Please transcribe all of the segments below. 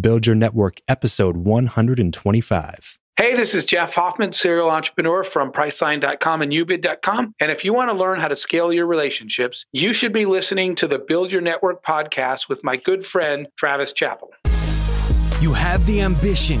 Build Your Network, episode 125. Hey, this is Jeff Hoffman, serial entrepreneur from Priceline.com and UBid.com. And if you want to learn how to scale your relationships, you should be listening to the Build Your Network podcast with my good friend, Travis Chappell. You have the ambition,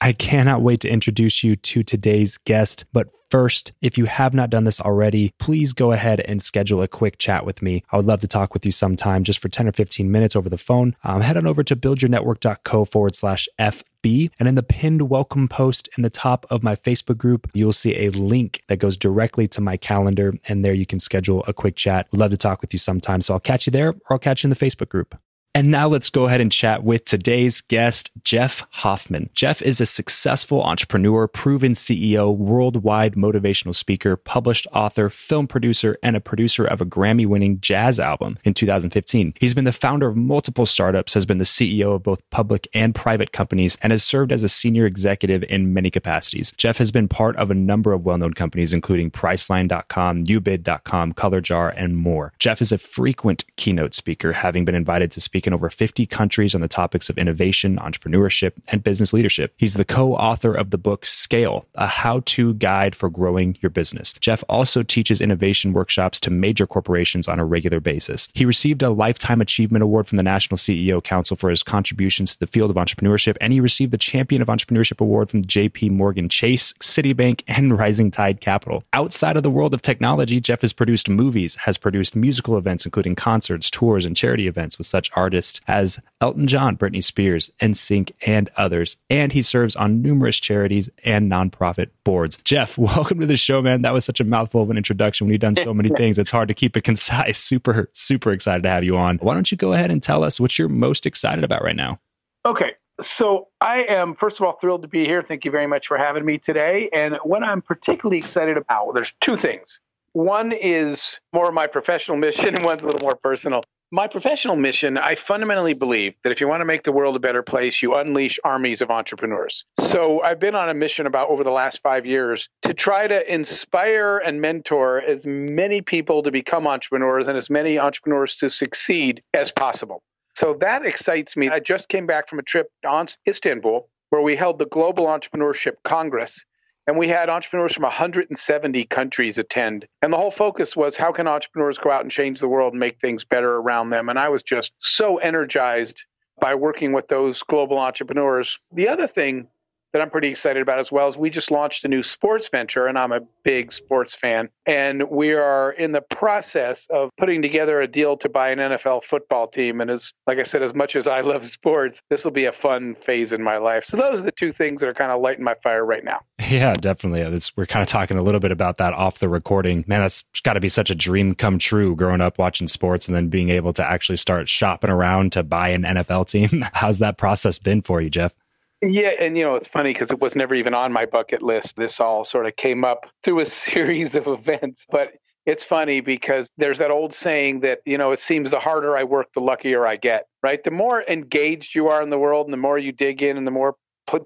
I cannot wait to introduce you to today's guest, but first, if you have not done this already, please go ahead and schedule a quick chat with me. I would love to talk with you sometime just for 10 or 15 minutes over the phone. Head on over to buildyournetwork.co /FB. And in the pinned welcome post in the top of my Facebook group, you'll see a link that goes directly to my calendar. And there you can schedule a quick chat. I'd love to talk with you sometime. So I'll catch you there, or I'll catch you in the Facebook group. And now let's go ahead and chat with today's guest, Jeff Hoffman. Jeff is a successful entrepreneur, proven CEO, worldwide motivational speaker, published author, film producer, and a producer of a Grammy-winning jazz album in 2015. He's been the founder of multiple startups, has been the CEO of both public and private companies, and has served as a senior executive in many capacities. Jeff has been part of a number of well-known companies, including Priceline.com, UBid.com, ColorJar, and more. Jeff is a frequent keynote speaker, having been invited to speak in over 50 countries on the topics of innovation, entrepreneurship, and business leadership. He's the co-author of the book Scale, a how-to guide for growing your business. Jeff also teaches innovation workshops to major corporations on a regular basis. He received a Lifetime Achievement Award from the National CEO Council for his contributions to the field of entrepreneurship, and he received the Champion of Entrepreneurship Award from JP Morgan Chase, Citibank, and Rising Tide Capital. Outside of the world of technology, Jeff has produced movies, has produced musical events, including concerts, tours, and charity events with such artists as Elton John, Britney Spears, NSYNC, and others. And he serves on numerous charities and nonprofit boards. Jeff, welcome to the show, man. That was such a mouthful of an introduction. We've done so many things. It's hard to keep it concise. Super, super excited to have you on. Why don't you go ahead and tell us what you're most excited about right now? Okay. So I am, first of all, thrilled to be here. Thank you very much for having me today. And what I'm particularly excited about, there's 2 things. One is more of my professional mission, and one's a little more personal. My professional mission, I fundamentally believe that if you want to make the world a better place, you unleash armies of entrepreneurs. So I've been on a mission about over the last 5 years to try to inspire and mentor as many people to become entrepreneurs and as many entrepreneurs to succeed as possible. So that excites me. I just came back from a trip to Istanbul where we held the Global Entrepreneurship Congress. And we had entrepreneurs from 170 countries attend. And the whole focus was, how can entrepreneurs go out and change the world and make things better around them? And I was just so energized by working with those global entrepreneurs. The other thing that I'm pretty excited about as well is we just launched a new sports venture, and I'm a big sports fan. And we are in the process of putting together a deal to buy an NFL football team. And as, like I said, as much as I love sports, this will be a fun phase in my life. So those are the two things that are kind of lighting my fire right now. Yeah, definitely. We're kind of talking a little bit about that off the recording. Man, that's got to be such a dream come true, growing up watching sports and then being able to actually start shopping around to buy an NFL team. How's that process been for you, Jeff? Yeah. And, you know, it's funny because it was never even on my bucket list. This all sort of came up through a series of events. But it's funny because there's that old saying that, you know, it seems the harder I work, the luckier I get, right? The more engaged you are in the world and the more you dig in and the more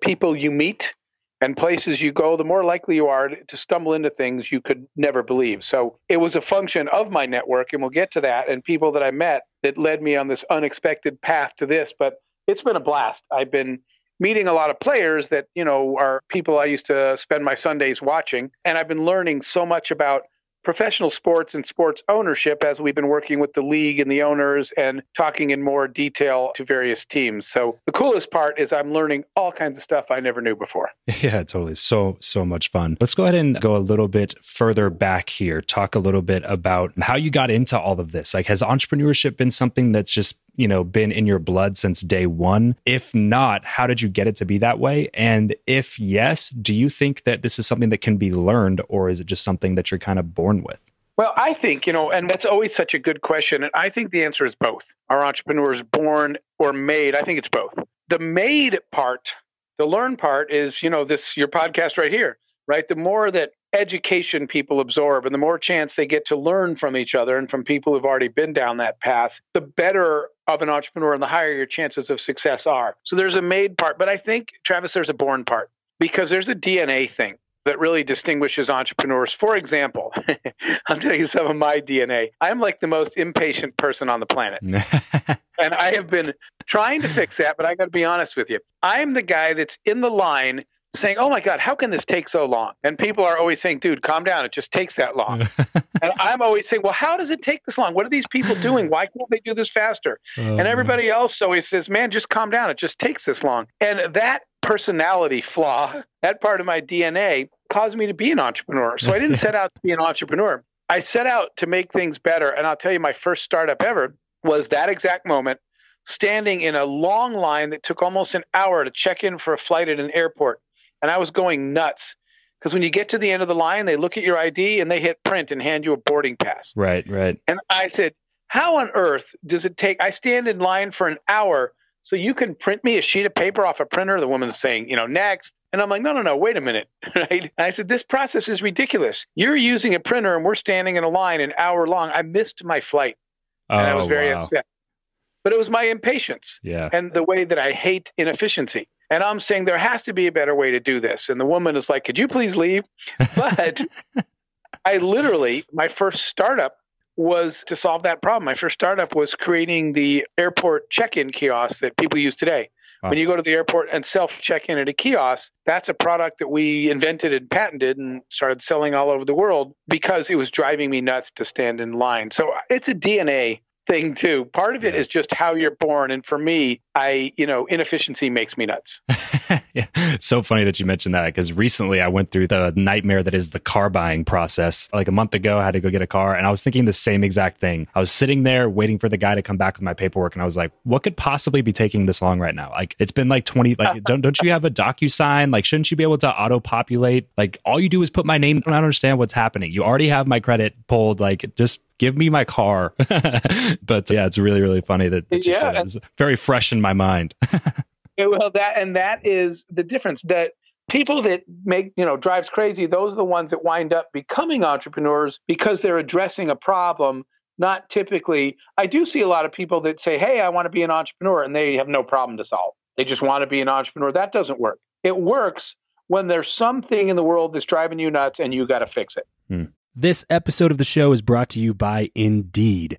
people you meet and places you go, the more likely you are to stumble into things you could never believe. So it was a function of my network, and we'll get to that, and people that I met that led me on this unexpected path to this. But it's been a blast. I've been meeting a lot of players that, you know, are people I used to spend my Sundays watching. And I've been learning so much about professional sports and sports ownership as we've been working with the league and the owners and talking in more detail to various teams. So the coolest part is I'm learning all kinds of stuff I never knew before. Yeah, totally. So much fun. Let's go ahead and go a little bit further back here. Talk a little bit about how you got into all of this. Like, has entrepreneurship been something that's just, you know, been in your blood since day one? If not, how did you get it to be that way? And if yes, do you think that this is something that can be learned, or is it just something that you're kind of born with? Well, I think, you know, and that's always such a good question. And I think the answer is both. Are entrepreneurs born or made? I think it's both. The made part, the learn part is, you know, this, your podcast right here, right? The more that education people absorb and the more chance they get to learn from each other and from people who've already been down that path, the better of an entrepreneur and the higher your chances of success are. So there's a made part, but I think, Travis, there's a born part, because there's a DNA thing that really distinguishes entrepreneurs. For example, I'll tell you some of my DNA. I'm like the most impatient person on the planet. And I have been trying to fix that, but I got to be honest with you. I'm the guy that's in the line saying, oh my God, how can this take so long? And people are always saying, dude, calm down. It just takes that long. And I'm always saying, well, how does it take this long? What are these people doing? Why can't they do this faster? And everybody else always says, man, just calm down. It just takes this long. And that personality flaw, that part of my DNA, caused me to be an entrepreneur. So I didn't set out to be an entrepreneur. I set out to make things better. And I'll tell you, my first startup ever was that exact moment, standing in a long line that took almost an hour to check in for a flight at an airport. And I was going nuts because when you get to the end of the line, they look at your ID and they hit print and hand you a boarding pass. Right. And I said, how on earth does it take? I stand in line for an hour so you can print me a sheet of paper off a printer. The woman's saying, you know, next. And I'm like, no, wait a minute. Right. And I said, this process is ridiculous. You're using a printer and we're standing in a line an hour long. I missed my flight. And I was very upset. But it was my impatience and the way that I hate inefficiency. And I'm saying there has to be a better way to do this. And the woman is like, could you please leave? But I literally, my first startup was to solve that problem. My first startup was creating the airport check-in kiosk that people use today. Wow. When you go to the airport and self-check in at a kiosk, that's a product that we invented and patented and started selling all over the world because it was driving me nuts to stand in line. So it's a DNA thing too. Part of it is just how you're born. And for me, inefficiency makes me nuts. Yeah. It's so funny that you mentioned that, because recently I went through the nightmare that is the car buying process. Like a month ago, I had to go get a car and I was thinking the same exact thing. I was sitting there waiting for the guy to come back with my paperwork. And I was like, what could possibly be taking this long right now? Like, it's been like 20, like, don't you have a DocuSign? Like, shouldn't you be able to auto-populate? Like, all you do is put my name. I don't understand what's happening. You already have my credit pulled. Like, just give me my car. But yeah, it's really, really funny that you said it. It's very fresh in my mind. Well, that is the difference. That people that make, drives crazy, those are the ones that wind up becoming entrepreneurs because they're addressing a problem not typically. I do see a lot of people that say, hey, I want to be an entrepreneur, and they have no problem to solve. They just want to be an entrepreneur. That doesn't work. It works when there's something in the world that's driving you nuts and you got to fix it. This episode of the show is brought to you by Indeed.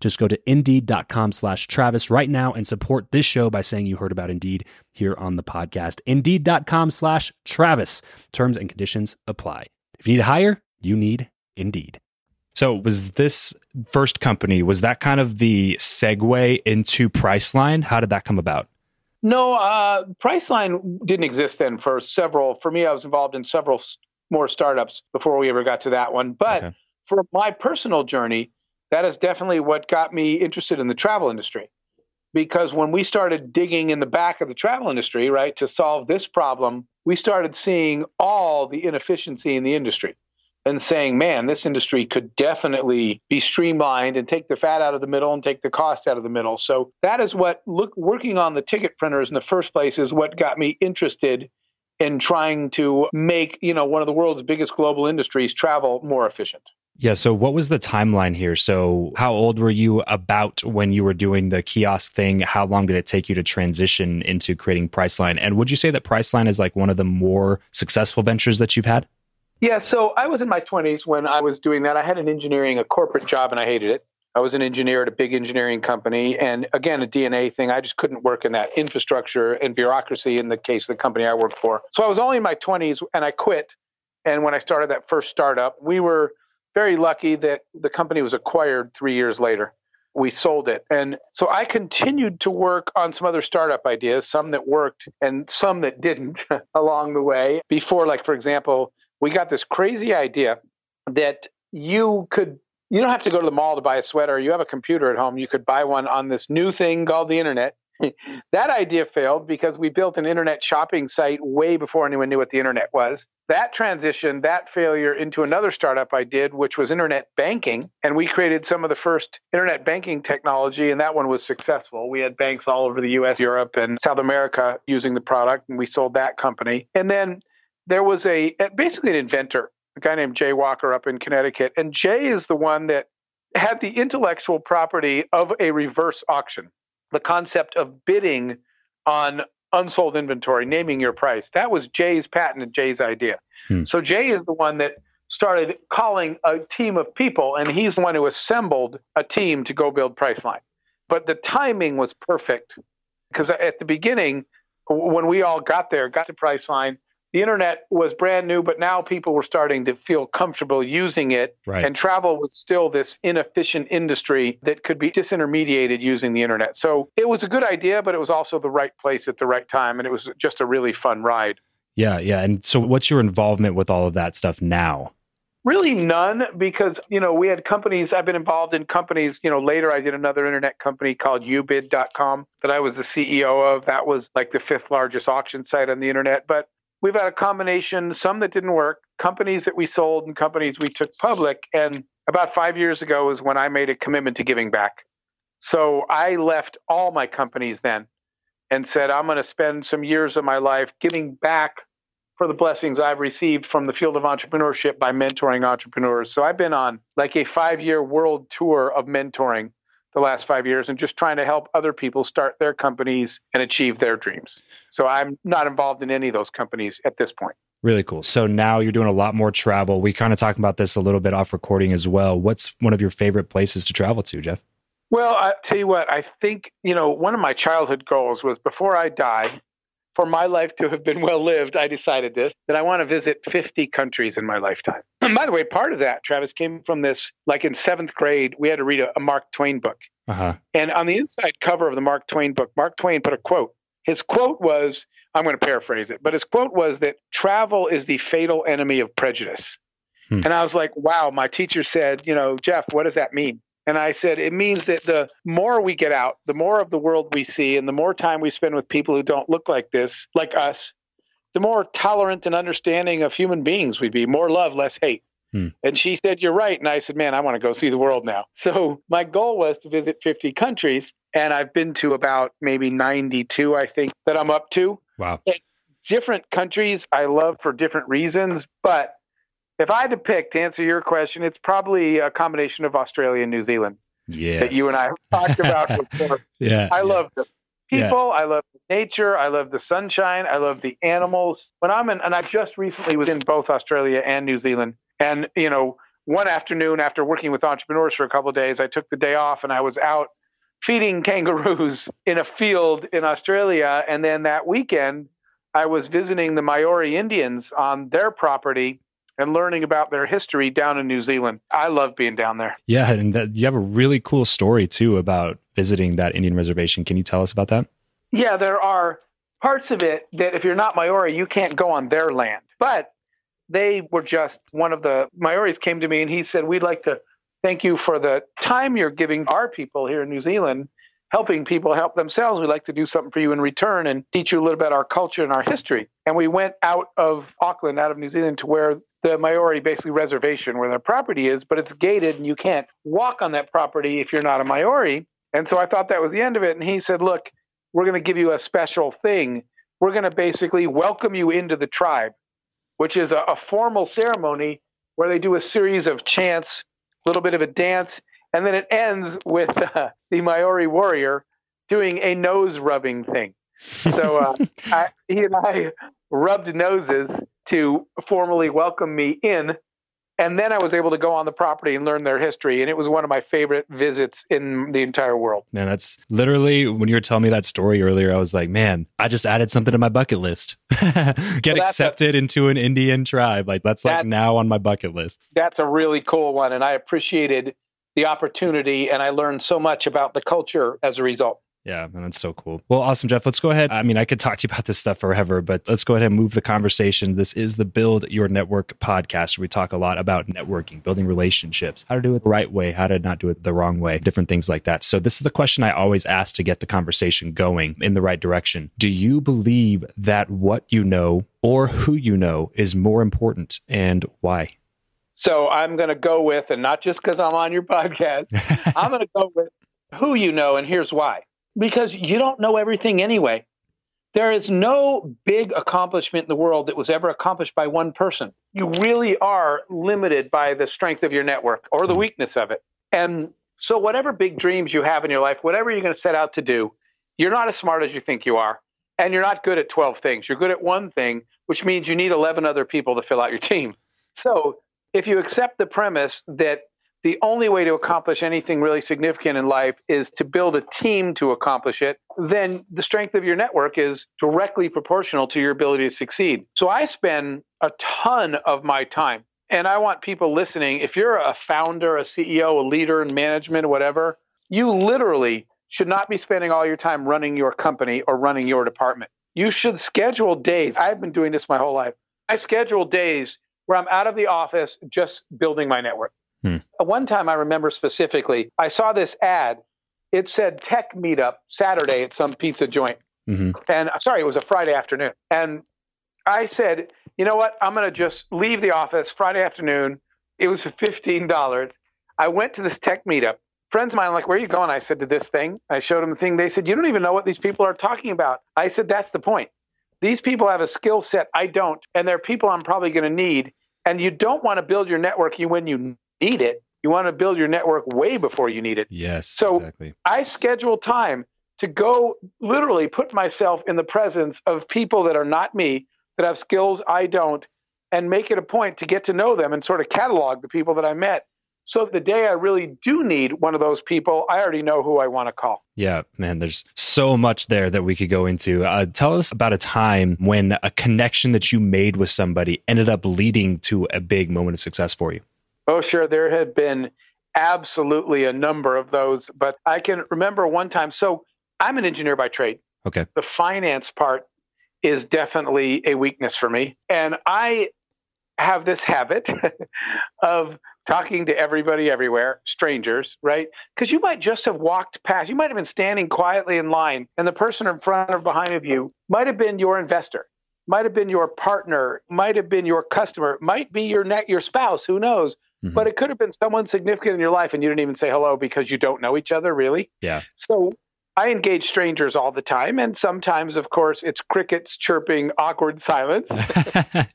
Just go to Indeed.com/Travis right now and support this show by saying you heard about Indeed here on the podcast. Indeed.com/Travis. Terms and conditions apply. If you need to hire, you need Indeed. So was this first company, was that kind of the segue into Priceline? How did that come about? No, Priceline didn't exist then for me, I was involved in several more startups before we ever got to that one. But okay. For my personal journey, that is definitely what got me interested in the travel industry, because when we started digging in the back of the travel industry, right, to solve this problem, we started seeing all the inefficiency in the industry and saying, man, this industry could definitely be streamlined and take the fat out of the middle and take the cost out of the middle. So that is what working on the ticket printers in the first place is what got me interested in trying to make, one of the world's biggest global industries, travel, more efficient. Yeah. So what was the timeline here? So how old were you about when you were doing the kiosk thing? How long did it take you to transition into creating Priceline? And would you say that Priceline is like one of the more successful ventures that you've had? Yeah. So I was in my 20s when I was doing that. I had a corporate job, and I hated it. I was an engineer at a big engineering company. And again, a DNA thing. I just couldn't work in that infrastructure and bureaucracy in the case of the company I worked for. So I was only in my 20s and I quit. And when I started that first startup, we were very lucky that the company was acquired 3 years later. We sold it. And so I continued to work on some other startup ideas, some that worked and some that didn't along the way. Before, like, for example, we got this crazy idea that you don't have to go to the mall to buy a sweater. You have a computer at home. You could buy one on this new thing called the internet. That idea failed because we built an internet shopping site way before anyone knew what the internet was. That transition, that failure into another startup I did, which was internet banking. And we created some of the first internet banking technology, and that one was successful. We had banks all over the US, Europe, and South America using the product, and we sold that company. And then there was basically an inventor, a guy named Jay Walker up in Connecticut. And Jay is the one that had the intellectual property of a reverse auction. The concept of bidding on unsold inventory, naming your price. That was Jay's patent and Jay's idea. So Jay is the one that started calling a team of people, and he's the one who assembled a team to go build Priceline. But the timing was perfect, because at the beginning, when we all got to Priceline, the internet was brand new, but now people were starting to feel comfortable using it. Right. And travel was still this inefficient industry that could be disintermediated using the internet. So it was a good idea, but it was also the right place at the right time. And it was just a really fun ride. Yeah. And so what's your involvement with all of that stuff now? Really none, because, you know, we had companies, I've been involved in companies, you know, later I did another internet company called UBid.com that I was the CEO of. That was like the fifth largest auction site on the internet. But we've had a combination, some that didn't work, companies that we sold and companies we took public. And about 5 years ago was when I made a commitment to giving back. So I left all my companies then and said, I'm going to spend some years of my life giving back for the blessings I've received from the field of entrepreneurship by mentoring entrepreneurs. So I've been on like a 5-year world tour of mentoring the last 5 years and just trying to help other people start their companies and achieve their dreams. So I'm not involved in any of those companies at this point. Really cool. So now you're doing a lot more travel. We kind of talked about this a little bit off recording as well. What's one of your favorite places to travel to, Jeff? Well, I tell you what, I think, you know, one of my childhood goals was before I die, for my life to have been well lived, I decided this, that I want to visit 50 countries in my lifetime. And by the way, part of that, Travis, came from this, like in seventh grade, we had to read a Mark Twain book. Uh-huh. And on the inside cover of the Mark Twain book, Mark Twain put a quote. His quote was, I'm going to paraphrase it, but his quote was that travel is the fatal enemy of prejudice. Hmm. And I was like, wow, my teacher said, you know, Jeff, what does that mean? And I said, it means that the more we get out, the more of the world we see, and the more time we spend with people who don't look like this, like us, the more tolerant and understanding of human beings we'd be, more love, less hate. Hmm. And she said, you're right. And I said, man, I want to go see the world now. So my goal was to visit 50 countries. And I've been to about maybe 92, I think, that I'm up to. Wow. And different countries I love for different reasons, but if I had to pick, to answer your question, it's probably a combination of Australia and New Zealand that you and I have talked about before. I love the people. I love the nature. I love the sunshine. I love the animals. When I'm in, and I just recently was in both Australia and New Zealand. And, you know, one afternoon after working with entrepreneurs for a couple of days, I took the day off and I was out feeding kangaroos in a field in Australia. And then that weekend, I was visiting the Maori Indians on their property and learning about their history down in New Zealand. I love being down there. Yeah, and that, you have a really cool story, too, about visiting that Indian reservation. Can you tell us about that? Yeah, there are parts of it that if you're not Maori, you can't go on their land. But they were just, one of the Maoris came to me and he said, we'd like to thank you for the time you're giving our people here in New Zealand, helping people help themselves. We'd like to do something for you in return and teach you a little bit about our culture and our history. And we went out of Auckland, out of New Zealand, to where the Maori basically reservation where their property is, but it's gated and you can't walk on that property if you're not a Maori. And so I thought that was the end of it. And he said, look, we're going to give you a special thing. We're going to basically welcome you into the tribe, which is a formal ceremony where they do a series of chants, a little bit of a dance, and then it ends with the Maori warrior doing a nose rubbing thing. So he and I rubbed noses to formally welcome me in. And then I was able to go on the property and learn their history. And it was one of my favorite visits in the entire world. Man, that's literally, when you were telling me that story earlier, I was like, man, I just added something to my bucket list. Get accepted into an Indian tribe. Like that's now on my bucket list. That's a really cool one. And I appreciated the opportunity. And I learned so much about the culture as a result. Yeah, man, that's so cool. Well, awesome, Jeff. Let's go ahead. I mean, I could talk to you about this stuff forever, but let's go ahead and move the conversation. This is the Build Your Network podcast, where we talk a lot about networking, building relationships, how to do it the right way, how to not do it the wrong way, different things like that. So this is the question I always ask to get the conversation going in the right direction. Do you believe that what you know or who you know is more important, and why? So I'm going to go with, and not just because I'm on your podcast, I'm going to go with who you know, and here's why. Because you don't know everything anyway. There is no big accomplishment in the world that was ever accomplished by one person. You really are limited by the strength of your network or the weakness of it. And so whatever big dreams you have in your life, whatever you're going to set out to do, you're not as smart as you think you are. And you're not good at 12 things. You're good at one thing, which means you need 11 other people to fill out your team. So if you accept the premise that the only way to accomplish anything really significant in life is to build a team to accomplish it, then the strength of your network is directly proportional to your ability to succeed. So I spend a ton of my time, and I want people listening, if you're a founder, a CEO, a leader in management, whatever, you literally should not be spending all your time running your company or running your department. You should schedule days. I've been doing this my whole life. I schedule days where I'm out of the office just building my network. One time I remember specifically, I saw this ad. It said tech meetup Saturday at some pizza joint. And sorry, it was a Friday afternoon. And I said, you know what? I'm going to just leave the office Friday afternoon. It was for $15. I went to this tech meetup. Friends of mine, like, where are you going? I said, to this thing. I showed them the thing. They said, you don't even know what these people are talking about. I said, that's the point. These people have a skill set I don't, and they're people I'm probably going to need. And you don't want to build your network when you need it. You want to build your network way before you need it. Yes, so exactly. I schedule time to go literally put myself in the presence of people that are not me, that have skills I don't, and make it a point to get to know them and sort of catalog the people that I met. So the day I really do need one of those people, I already know who I want to call. Yeah, man, there's so much there that we could go into. Tell us about a time when a connection that you made with somebody ended up leading to a big moment of success for you. Oh, sure. There had been absolutely a number of those, but I can remember one time. So I'm an engineer by trade. Okay. The finance part is definitely a weakness for me. And I have this habit of talking to everybody everywhere, strangers, right? Because you might just have walked past, you might have been standing quietly in line, and the person in front or behind of you might have been your investor, might have been your partner, might have been your customer, might be your spouse, who knows? Mm-hmm. But it could have been someone significant in your life, and you didn't even say hello because you don't know each other, really. Yeah. So I engage strangers all the time, and sometimes, of course, it's crickets chirping, awkward silence.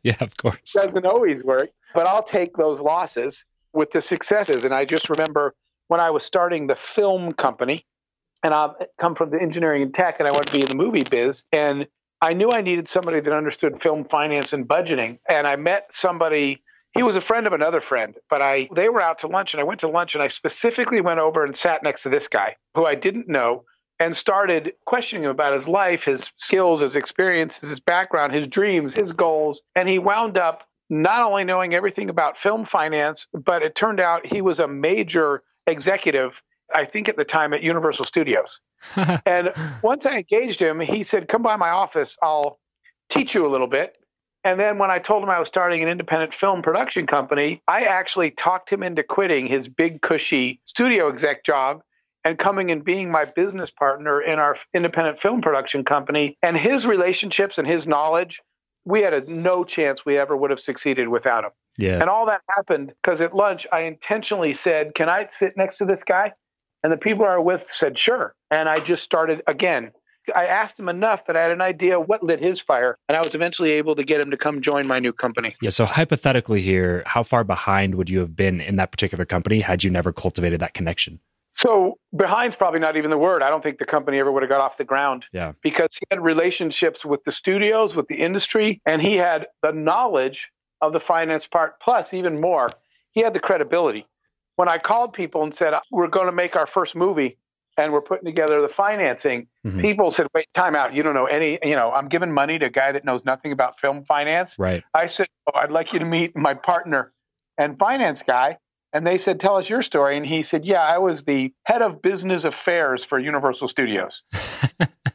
Yeah, of course. It doesn't always work, but I'll take those losses with the successes. And I just remember when I was starting the film company, and I come from the engineering and tech, and I wanted to be in the movie biz, and I knew I needed somebody that understood film finance and budgeting. And I met somebody, he was a friend of another friend, but they were out to lunch, and I went to lunch, and I specifically went over and sat next to this guy who I didn't know, and started questioning him about his life, his skills, his experiences, his background, his dreams, his goals. And he wound up not only knowing everything about film finance, but it turned out he was a major executive, I think at the time, at Universal Studios. And once I engaged him, he said, come by my office, I'll teach you a little bit. And then when I told him I was starting an independent film production company, I actually talked him into quitting his big cushy studio exec job and coming and being my business partner in our independent film production company. And his relationships and his knowledge, we had no chance we ever would have succeeded without him. Yeah. And all that happened because at lunch, I intentionally said, can I sit next to this guy? And the people I was with said, sure. And I just started again. I asked him enough that I had an idea what lit his fire, and I was eventually able to get him to come join my new company. Yeah. So hypothetically here, how far behind would you have been in that particular company had you never cultivated that connection? So behind's probably not even the word. I don't think the company ever would have got off the ground. Yeah. Because he had relationships with the studios, with the industry, and he had the knowledge of the finance part. Plus, even more, he had the credibility. When I called people and said, we're going to make our first movie and we're putting together the financing, people said, wait, time out. You don't know any, I'm giving money to a guy that knows nothing about film finance. Right. I said, oh, I'd like you to meet my partner and finance guy. And they said, tell us your story. And he said, yeah, I was the head of business affairs for Universal Studios.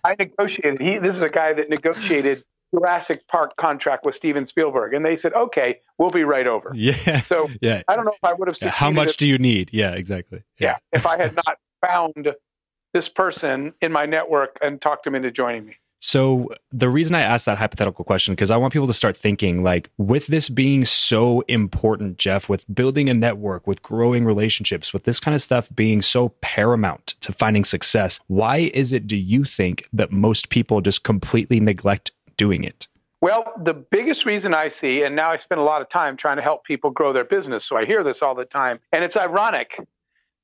I negotiated. This is a guy that negotiated Jurassic Park contract with Steven Spielberg. And they said, okay, we'll be right over. Yeah. So yeah. I don't know if I would have succeeded. How much do you need? Yeah, exactly. Yeah. If I had not found this person in my network and talked him into joining me. So the reason I asked that hypothetical question, because I want people to start thinking like, with this being so important, Jeff, with building a network, with growing relationships, with this kind of stuff being so paramount to finding success, why is it, do you think, that most people just completely neglect doing it? Well, the biggest reason I see, and now I spend a lot of time trying to help people grow their business, so I hear this all the time, and it's ironic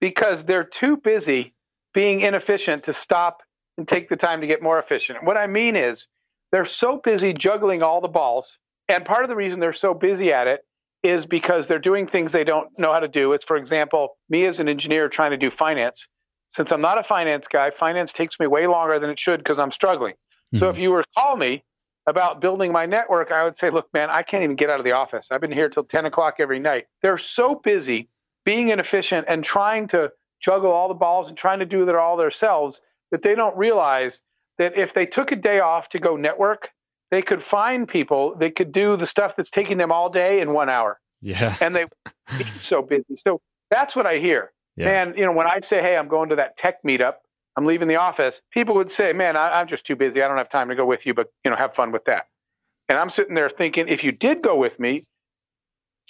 because they're too busy being inefficient to stop and take the time to get more efficient. And what I mean is they're so busy juggling all the balls. And part of the reason they're so busy at it is because they're doing things they don't know how to do. It's, for example, me as an engineer trying to do finance. Since I'm not a finance guy, finance takes me way longer than it should because I'm struggling. Mm-hmm. So if you were to call me about building my network, I would say, look, man, I can't even get out of the office. I've been here till 10 o'clock every night. They're so busy being inefficient and trying to juggle all the balls and trying to do that all themselves that they don't realize that if they took a day off to go network, they could find people that could do the stuff that's taking them all day in 1 hour. Yeah. And they be so busy. So that's what I hear. Yeah. Man, you know, when I say, hey, I'm going to that tech meetup, I'm leaving the office, people would say, man, I'm just too busy. I don't have time to go with you, but, you know, have fun with that. And I'm sitting there thinking, if you did go with me,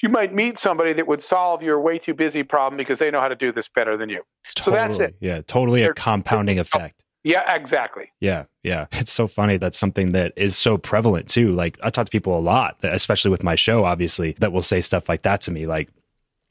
you might meet somebody that would solve your way too busy problem because they know how to do this better than you. Totally, so that's it. Yeah, totally. They're a compounding effect. Yeah, exactly. Yeah, yeah. It's so funny. That's something that is so prevalent too. Like I talk to people a lot, especially with my show, obviously, that will say stuff like that to me. Like,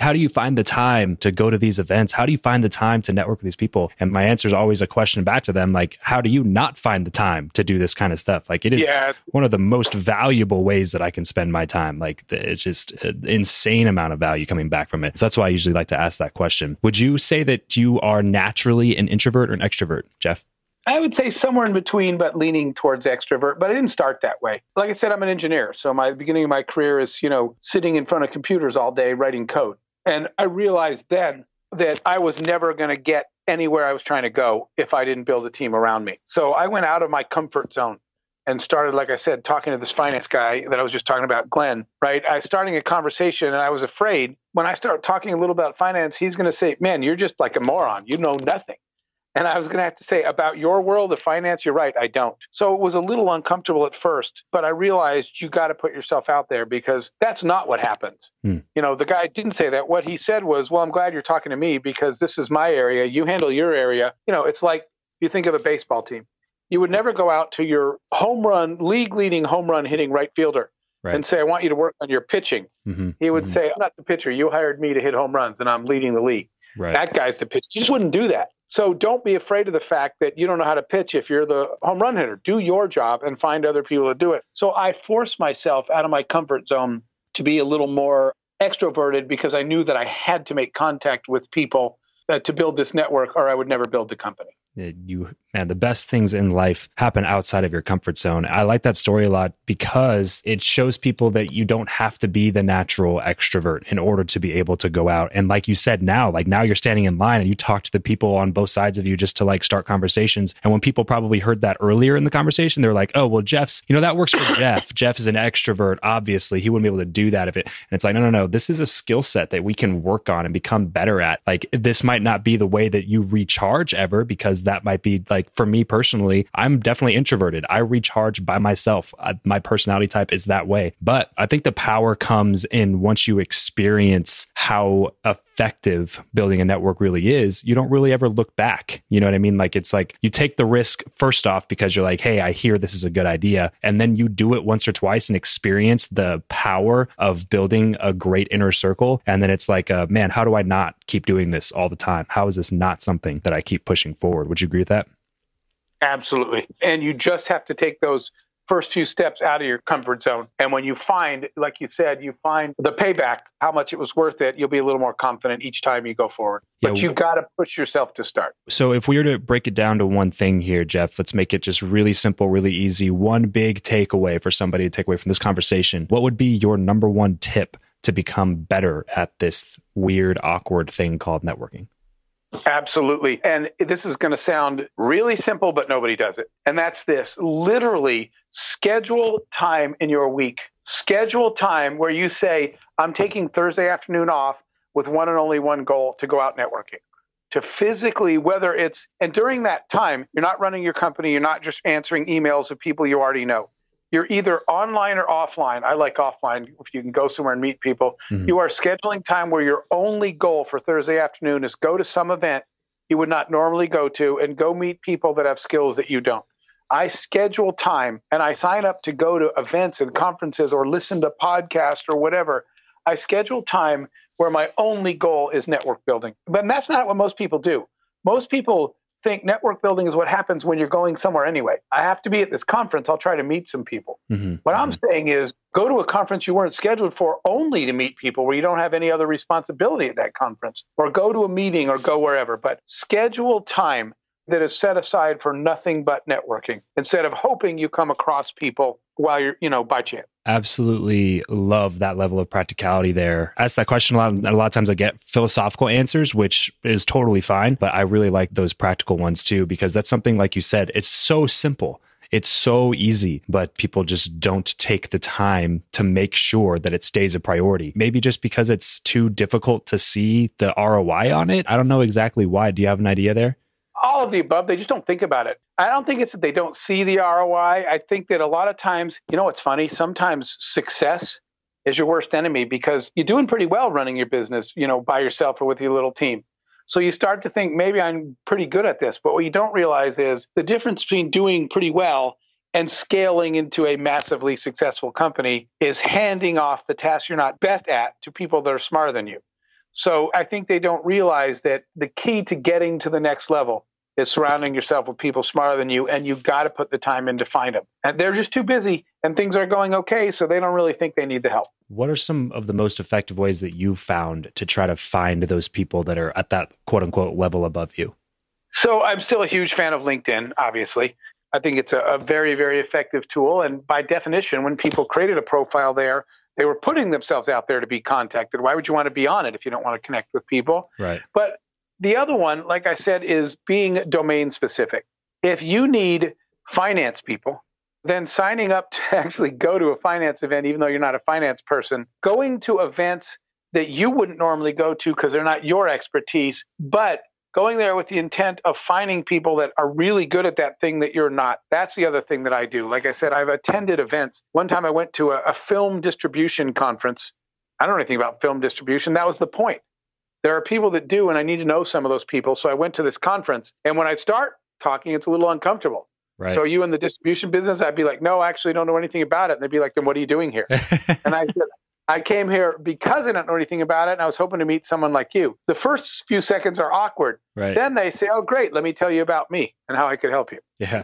how do you find the time to go to these events? How do you find the time to network with these people? And my answer is always a question back to them. Like, how do you not find the time to do this kind of stuff? Like, it is one of the most valuable ways that I can spend my time. Like, it's just an insane amount of value coming back from it. So that's why I usually like to ask that question. Would you say that you are naturally an introvert or an extrovert, Jeff? I would say somewhere in between, but leaning towards extrovert, but I didn't start that way. Like I said, I'm an engineer. So my beginning of my career is, you know, sitting in front of computers all day writing code. And I realized then that I was never going to get anywhere I was trying to go if I didn't build a team around me. So I went out of my comfort zone and started, like I said, talking to this finance guy that I was just talking about, Glenn, right? I was starting a conversation and I was afraid when I start talking a little about finance, he's going to say, man, you're just like a moron. You know nothing. And I was going to have to say, about your world of finance, you're right, I don't. So it was a little uncomfortable at first, but I realized you got to put yourself out there because that's not what happens. Mm. You know, the guy didn't say that. What he said was, well, I'm glad you're talking to me because this is my area. You handle your area. You know, it's like you think of a baseball team. You would never go out to your home run, league-leading home run hitting right fielder and say, I want you to work on your pitching. Mm-hmm. He would say, I'm not the pitcher. You hired me to hit home runs and I'm leading the league. Right. That guy's the pitcher. You just wouldn't do that. So don't be afraid of the fact that you don't know how to pitch if you're the home run hitter. Do your job and find other people to do it. So I forced myself out of my comfort zone to be a little more extroverted because I knew that I had to make contact with people to build this network or I would never build the company. Man, the best things in life happen outside of your comfort zone. I like that story a lot because it shows people that you don't have to be the natural extrovert in order to be able to go out. And like you said, now you're standing in line and you talk to the people on both sides of you just to like start conversations. And when people probably heard that earlier in the conversation, they're like, oh, well, Jeff's, you know, that works for Jeff. Jeff is an extrovert. Obviously, he wouldn't be able to do that if it. And it's like, no. This is a skill set that we can work on and become better at. Like, this might not be the way that you recharge ever because that might be like, for me personally, I'm definitely introverted. I recharge by myself. My personality type is that way. But I think the power comes in once you experience how effective building a network really is. You don't really ever look back. You know what I mean? Like, it's like you take the risk first off because you're like, hey, I hear this is a good idea. And then you do it once or twice and experience the power of building a great inner circle. And then it's like, man, how do I not keep doing this all the time? How is this not something that I keep pushing forward? Would you agree with that? Absolutely. And you just have to take those first few steps out of your comfort zone. And when you find, like you said, you find the payback, how much it was worth it, you'll be a little more confident each time you go forward. But you've got to push yourself to start. So if we were to break it down to one thing here, Jeff, let's make it just really simple, really easy. One big takeaway for somebody to take away from this conversation. What would be your number one tip to become better at this weird, awkward thing called networking? Absolutely. And this is going to sound really simple, but nobody does it. And that's this. Literally schedule time in your week. Schedule time where you say, I'm taking Thursday afternoon off with one and only one goal, to go out networking. To physically, whether it's, and during that time, you're not running your company. You're not just answering emails of people you already know. You're either online or offline. I like offline if you can go somewhere and meet people. Mm-hmm. You are scheduling time where your only goal for Thursday afternoon is go to some event you would not normally go to and go meet people that have skills that you don't. I schedule time and I sign up to go to events and conferences or listen to podcasts or whatever. I schedule time where my only goal is network building. But that's not what most people do. Most people think network building is what happens when you're going somewhere anyway. I have to be at this conference. I'll try to meet some people. Mm-hmm. What I'm saying is go to a conference you weren't scheduled for only to meet people where you don't have any other responsibility at that conference, or go to a meeting or go wherever, but schedule time that is set aside for nothing but networking instead of hoping you come across people while you're, you know, by chance. Absolutely love that level of practicality there. I ask that question a lot. And a lot of times I get philosophical answers, which is totally fine. But I really like those practical ones too, because that's something, like you said, it's so simple. It's so easy, but people just don't take the time to make sure that it stays a priority. Maybe just because it's too difficult to see the ROI on it. I don't know exactly why. Do you have an idea there? All of the above. They just don't think about it. I don't think it's that they don't see the ROI. I think that a lot of times, you know, it's funny. Sometimes success is your worst enemy because you're doing pretty well running your business, you know, by yourself or with your little team. So you start to think, maybe I'm pretty good at this. But what you don't realize is the difference between doing pretty well and scaling into a massively successful company is handing off the tasks you're not best at to people that are smarter than you. So I think they don't realize that the key to getting to the next level is surrounding yourself with people smarter than you, and you've got to put the time in to find them. And they're just too busy, and things are going okay, so they don't really think they need the help. What are some of the most effective ways that you've found to try to find those people that are at that quote-unquote level above you? So I'm still a huge fan of LinkedIn, obviously. I think it's a very, very effective tool. And by definition, when people created a profile there, they were putting themselves out there to be contacted. Why would you want to be on it if you don't want to connect with people? Right. But the other one, like I said, is being domain specific. If you need finance people, then signing up to actually go to a finance event, even though you're not a finance person, going to events that you wouldn't normally go to because they're not your expertise, but going there with the intent of finding people that are really good at that thing that you're not. That's the other thing that I do. Like I said, I've attended events. One time I went to a film distribution conference. I don't know anything about film distribution. That was the point. There are people that do, and I need to know some of those people. So I went to this conference, and when I start talking, it's a little uncomfortable. Right. So are you in the distribution business? I'd be like, no, I actually don't know anything about it. And they'd be like, then what are you doing here? And I said, I came here because I don't know anything about it, and I was hoping to meet someone like you. The first few seconds are awkward. Right. Then they say, oh, great, let me tell you about me and how I could help you. Yeah,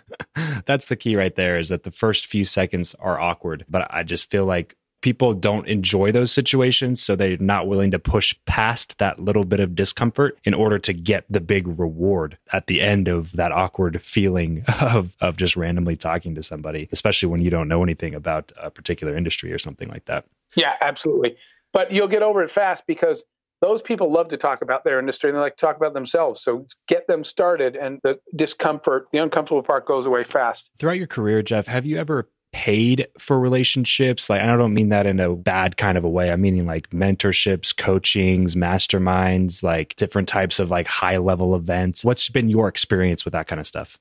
that's the key right there, is that the first few seconds are awkward. But I just feel like people don't enjoy those situations, so they're not willing to push past that little bit of discomfort in order to get the big reward at the end of that awkward feeling of just randomly talking to somebody, especially when you don't know anything about a particular industry or something like that. Yeah, absolutely. But you'll get over it fast because those people love to talk about their industry and they like to talk about themselves. So get them started and the discomfort, the uncomfortable part goes away fast. Throughout your career, Jeff, have you ever paid for relationships? Like, I don't mean that in a bad kind of a way. I'm meaning like mentorships, coachings, masterminds, like different types of like high level events. What's been your experience with that kind of stuff?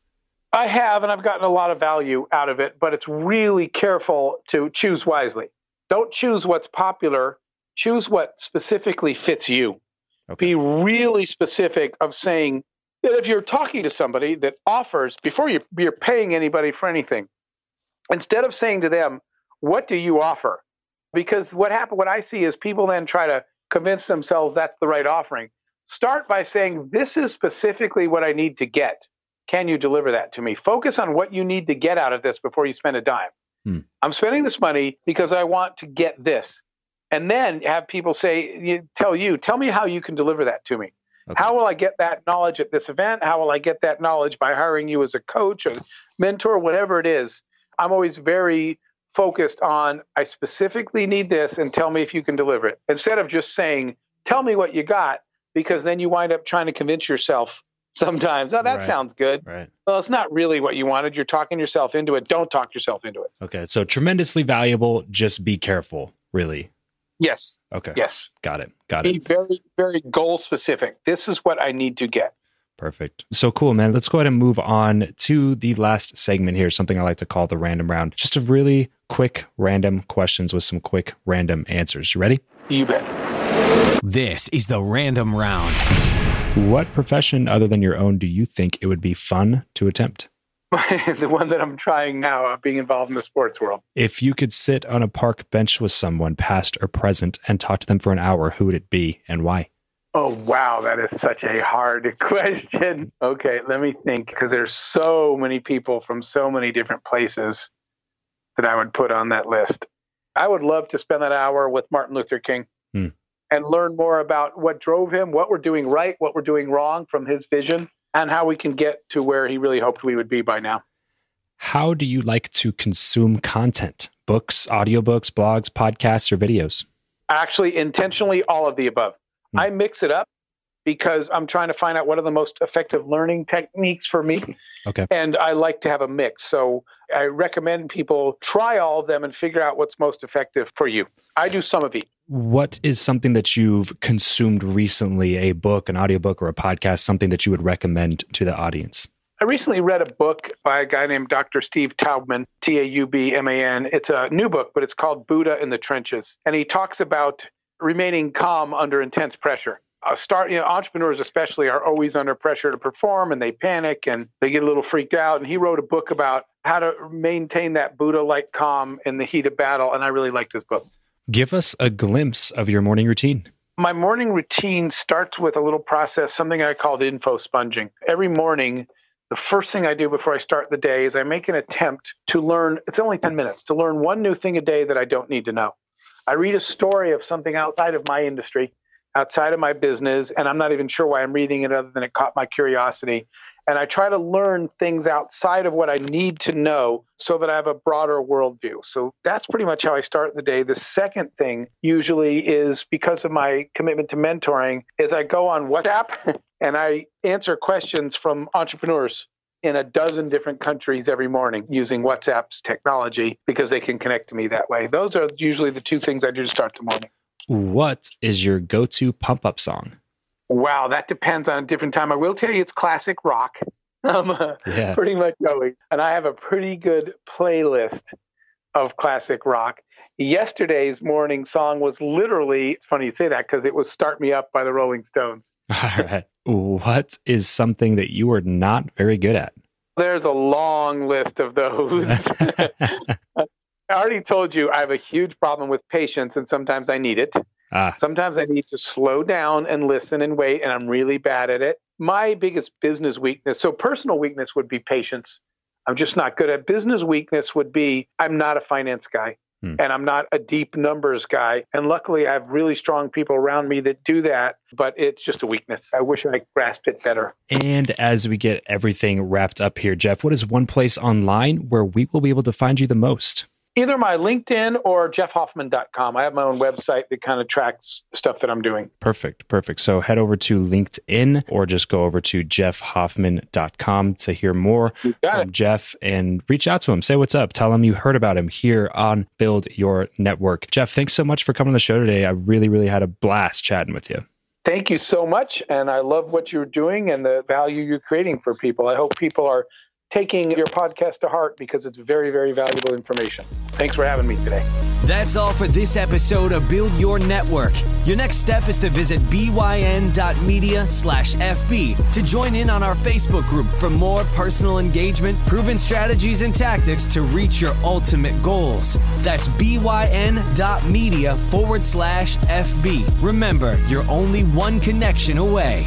I have, and I've gotten a lot of value out of it, but it's really careful to choose wisely. Don't choose what's popular. Choose what specifically fits you. Okay. Be really specific of saying that if you're talking to somebody that offers, before you're paying anybody for anything, instead of saying to them, what do you offer? Because what I see is people then try to convince themselves that's the right offering. Start by saying, this is specifically what I need to get. Can you deliver that to me? Focus on what you need to get out of this before you spend a dime. I'm spending this money because I want to get this. And then have people say, tell me how you can deliver that to me. Okay. How will I get that knowledge at this event? How will I get that knowledge by hiring you as a coach or mentor, whatever it is? I'm always very focused on, I specifically need this and tell me if you can deliver it. Instead of just saying, tell me what you got, because then you wind up trying to convince yourself sometimes, oh, that sounds good. Right. Well, it's not really what you wanted. You're talking yourself into it. Don't talk yourself into it. Okay. So tremendously valuable. Just be careful, really. Yes. Okay. Yes. Got it. Be very, very goal specific. This is what I need to get. Perfect. So cool, man. Let's go ahead and move on to the last segment here, something I like to call the random round. Just a really quick random questions with some quick random answers. You ready? You bet. This is the random round. What profession other than your own do you think it would be fun to attempt? The one that I'm trying now, being involved in the sports world. If you could sit on a park bench with someone, past or present, and talk to them for an hour, who would it be and why? Oh, wow. That is such a hard question. Okay, let me think, because there's so many people from so many different places that I would put on that list. I would love to spend that hour with Martin Luther King and learn more about what drove him, what we're doing right, what we're doing wrong from his vision, and how we can get to where he really hoped we would be by now. How do you like to consume content? Books, audiobooks, blogs, podcasts, or videos? Actually, intentionally, all of the above. I mix it up. because I'm trying to find out what are the most effective learning techniques for me. Okay. And I like to have a mix. So I recommend people try all of them and figure out what's most effective for you. I do some of each. What is something that you've consumed recently, a book, an audiobook, or a podcast, something that you would recommend to the audience? I recently read a book by a guy named Dr. Steve Taubman, Taubman. It's a new book, but it's called Buddha in the Trenches. And he talks about remaining calm under intense pressure. Entrepreneurs especially are always under pressure to perform, and they panic and they get a little freaked out. And he wrote a book about how to maintain that Buddha-like calm in the heat of battle. And I really liked this book. Give us a glimpse of your morning routine. My morning routine starts with a little process, something I called info sponging. Every morning, the first thing I do before I start the day is I make an attempt to learn, it's only 10 minutes, to learn one new thing a day that I don't need to know. I read a story of something outside of my industry, outside of my business, and I'm not even sure why I'm reading it other than it caught my curiosity. And I try to learn things outside of what I need to know so that I have a broader worldview. So that's pretty much how I start the day. The second thing usually is, because of my commitment to mentoring, is I go on WhatsApp and I answer questions from entrepreneurs in a dozen different countries every morning using WhatsApp's technology because they can connect to me that way. Those are usually the two things I do to start the morning. What is your go-to pump-up song? Wow, that depends on a different time. I will tell you it's classic rock, pretty much always. And I have a pretty good playlist of classic rock. Yesterday's morning song was literally, it's funny you say that, because it was Start Me Up by the Rolling Stones. All right. What is something that you are not very good at? There's a long list of those. I already told you I have a huge problem with patience, and sometimes I need it. Sometimes I need to slow down and listen and wait, and I'm really bad at it. My biggest business weakness, so personal weakness would be patience. I'm just not good at. Business weakness would be I'm not a finance guy, and I'm not a deep numbers guy. And luckily, I have really strong people around me that do that, but it's just a weakness. I wish I grasped it better. And as we get everything wrapped up here, Jeff, what is one place online where we will be able to find you the most? Either my LinkedIn or jeffhoffman.com. I have my own website that kind of tracks stuff that I'm doing. Perfect. So head over to LinkedIn or just go over to jeffhoffman.com to hear more from Jeff and reach out to him. Say what's up. Tell him you heard about him here on Build Your Network. Jeff, thanks so much for coming on the show today. I really had a blast chatting with you. Thank you so much. And I love what you're doing and the value you're creating for people. I hope people are taking your podcast to heart because it's very, very valuable information. Thanks for having me today. That's all for this episode of Build Your Network. Your next step is to visit byn.media/FB to join in on our Facebook group for more personal engagement, proven strategies and tactics to reach your ultimate goals. That's byn.media/FB. Remember, you're only one connection away.